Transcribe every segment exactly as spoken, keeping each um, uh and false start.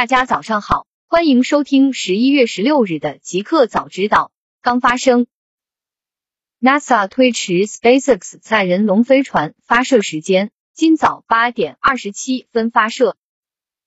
大家早上好，欢迎收听十一月十六日的极客早知道。刚发生 NASA 推迟 SpaceX 载人龙飞船发射时间，今早八点二十七分发射。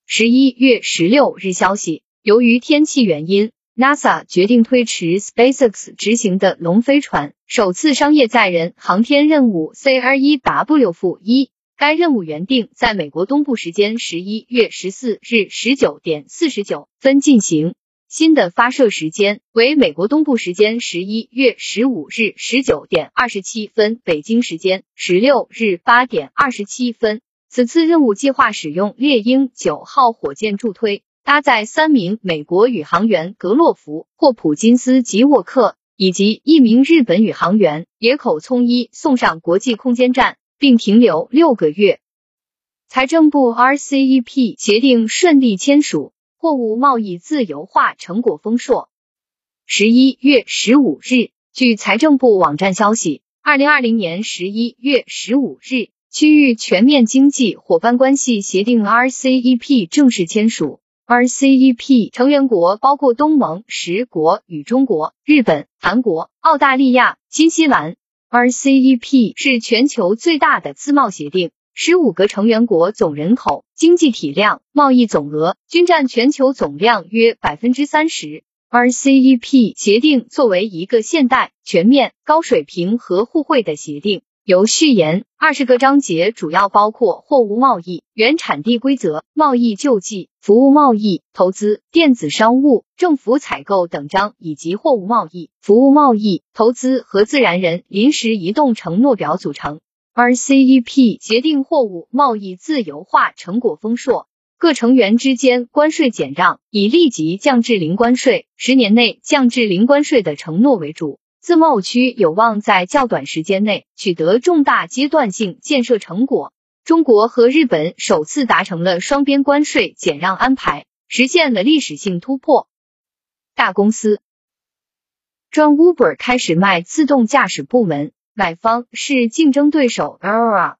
十一月十六日消息，由于天气原因， NASA 决定推迟 SpaceX 执行的龙飞船首次商业载人航天任务 C R E W 一。该任务原定在美国东部时间十一月十四日 十九点四十九分进行，新的发射时间为美国东部时间十一月十五日 十九点二十七分，北京时间十六日 八点二十七分。此次任务计划使用猎鹰九号火箭助推，搭载三名美国宇航员格洛夫、霍普金斯及沃克，以及一名日本宇航员野口聪一送上国际空间站，并停留六个月。财政部 R C E P 协定顺利签署，货物贸易自由化成果丰硕。十一月十五日，据财政部网站消息，二零二零年十一月十五日，区域全面经济伙伴关系协定 R C E P 正式签署。R C E P 成员国包括东盟十国与中国、日本、韩国、澳大利亚、新西兰。R C E P 是全球最大的自贸协定，十五个成员国总人口、经济体量、贸易总额均占全球总量约 百分之三十。R C E P 协定作为一个现代、全面、高水平和互惠的协定，由序言二十个章节，主要包括货物贸易、原产地规则、贸易救济、服务贸易、投资、电子商务、政府采购等章，以及货物贸易、服务贸易、投资和自然人临时移动承诺表组成。R C E P 协定货物贸易自由化成果丰硕，各成员之间关税减让以立即降至零关税、十年内降至零关税的承诺为主。自贸区有望在较短时间内取得重大阶段性建设成果。中国和日本首次达成了双边关税减让安排，实现了历史性突破。大公司专 Uber 开始卖自动驾驶部门，买方是竞争对手 Aurora。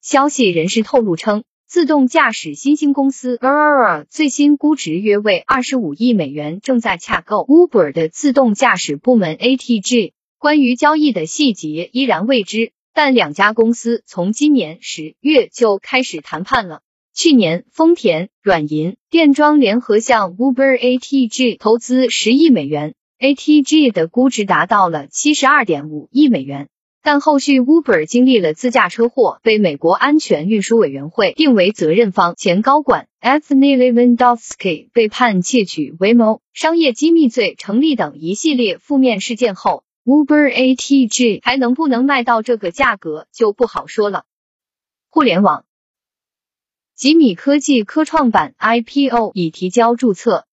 消息人士透露称，自动驾驶新兴公司 Aurora 最新估值约为二十五亿美元，正在洽购 Uber 的自动驾驶部门 A T G。关于交易的细节依然未知，但两家公司从今年十月就开始谈判了。去年，丰田、软银、电装联合向 Uber A T G 投资十亿美元 ，A T G 的估值达到了 七十二点五亿美元。但后续 Uber 经历了自驾车祸，被美国安全运输委员会定为责任方，前高管 Anthony Lewandowski 被判窃取 Waymo 商业机密罪成立等一系列负面事件后，Uber A T G 还能不能卖到这个价格就不好说了。互联网，吉米科技科创板 I P O 已提交注册。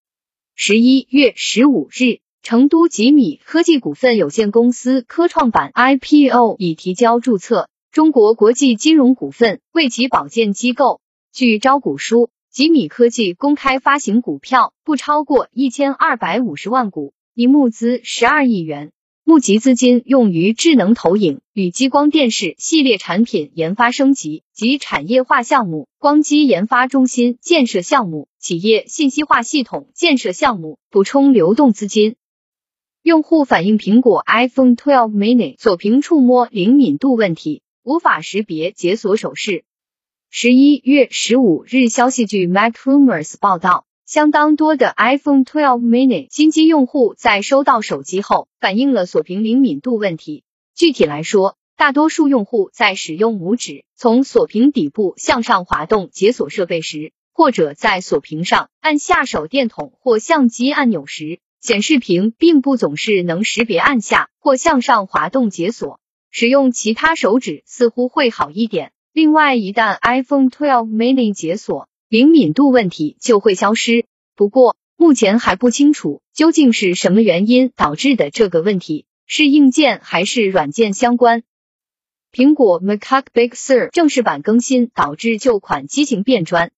十一月十五日，成都吉米科技股份有限公司科创板 I P O 已提交注册，中国国际金融股份为其保荐机构。据招股书，吉米科技公开发行股票不超过一千二百五十万股，拟募资十二亿元。募集资金用于智能投影与激光电视系列产品研发升级及产业化项目、光机研发中心建设项目、企业信息化系统建设项目，补充流动资金。用户反映苹果 iPhone 十二 mini 锁屏触摸灵敏度问题，无法识别解锁手势。十一月十五日消息，据 MacRumors 报道，相当多的 iPhone 十二 mini 新机用户在收到手机后反映了锁屏灵敏度问题。具体来说，大多数用户在使用拇指从锁屏底部向上滑动解锁设备时，或者在锁屏上按下手电筒或相机按钮时，显示屏并不总是能识别按下或向上滑动解锁，使用其他手指似乎会好一点。另外，一旦 iPhone 十二 mini 解锁，灵敏度问题就会消失，不过目前还不清楚究竟是什么原因导致的这个问题，是硬件还是软件相关。苹果 MacBook Big Sur 正式版更新导致旧款机型变砖。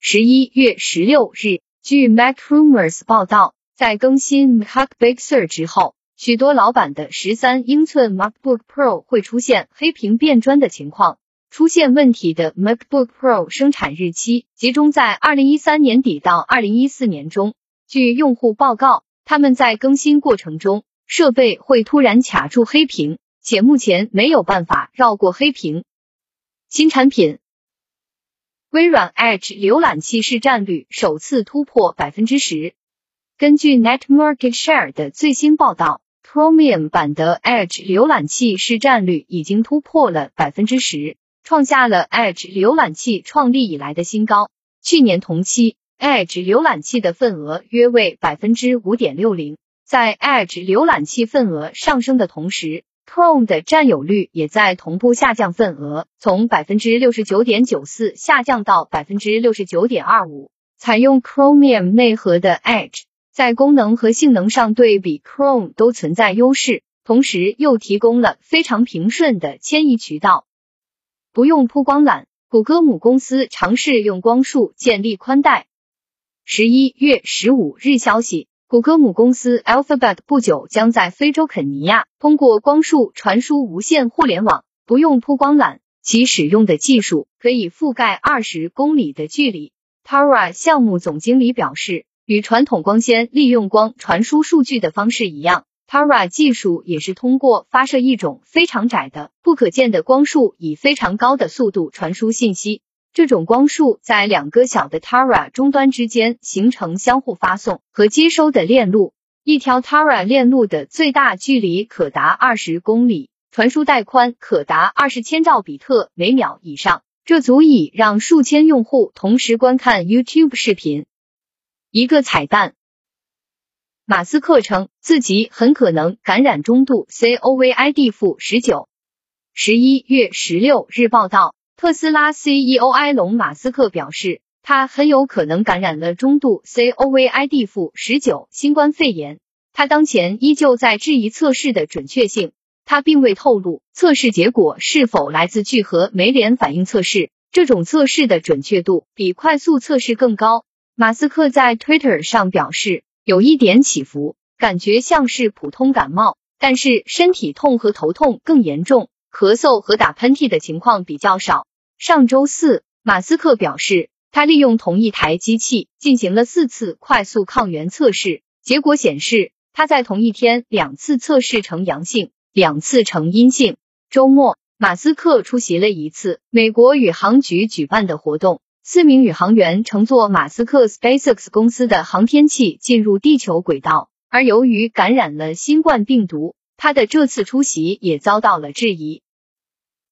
十一月十六日，据 MacRumors 报道，在更新 MacBook Big Sur 之后，许多老版的十三英寸 MacBook Pro 会出现黑屏变砖的情况。出现问题的 MacBook Pro 生产日期集中在二零一三年底到二零一四年中。据用户报告，他们在更新过程中，设备会突然卡住黑屏，且目前没有办法绕过黑屏。新产品，微软 Edge 浏览器市占率首次突破 百分之十。根据 NetMarketShare 的最新报道， Chromium 版的 Edge 浏览器市占率已经突破了 百分之十， 创下了 Edge 浏览器创立以来的新高。去年同期， Edge 浏览器的份额约为 百分之五点六零。在 Edge 浏览器份额上升的同时， Chrome 的占有率也在同步下降，份额从 百分之六十九点九四 下降到 百分之六十九点二五。采用 Chromium 内核的 Edge， 在功能和性能上对比 Chrome 都存在优势，同时又提供了非常平顺的迁移渠道。不用铺光缆，谷歌母公司尝试用光束建立宽带。十一月十五日消息。谷歌母公司 Alphabet 不久将在非洲肯尼亚通过光束传输无线互联网，不用铺光缆，其使用的技术可以覆盖二十公里的距离。Tara 项目总经理表示，与传统光纤利用光传输数据的方式一样， Tara 技术也是通过发射一种非常窄的、不可见的光束，以非常高的速度传输信息。这种光束在两个小的 Tara 终端之间形成相互发送和接收的链路，一条 Tara 链路的最大距离可达二十公里，传输带宽可达二十千兆比特每秒以上，这足以让数千用户同时观看 YouTube 视频。一个彩蛋，马斯克称自己很可能感染中度 COVID 十九。十一月十六日报道，特斯拉 C E O 埃隆·马斯克表示，他很有可能感染了中度 COVID 十九 新冠肺炎。他当前依旧在质疑测试的准确性，他并未透露测试结果是否来自聚合酶联反应测试，这种测试的准确度比快速测试更高。马斯克在 Twitter 上表示，有一点起伏，感觉像是普通感冒，但是身体痛和头痛更严重，咳嗽和打喷嚏的情况比较少。上周四，马斯克表示，他利用同一台机器进行了四次快速抗原测试，结果显示他在同一天两次测试呈阳性，两次呈阴性。周末，马斯克出席了一次美国宇航局举办的活动，四名宇航员乘坐马斯克 SpaceX 公司的航天器进入地球轨道，而由于感染了新冠病毒，他的这次出席也遭到了质疑。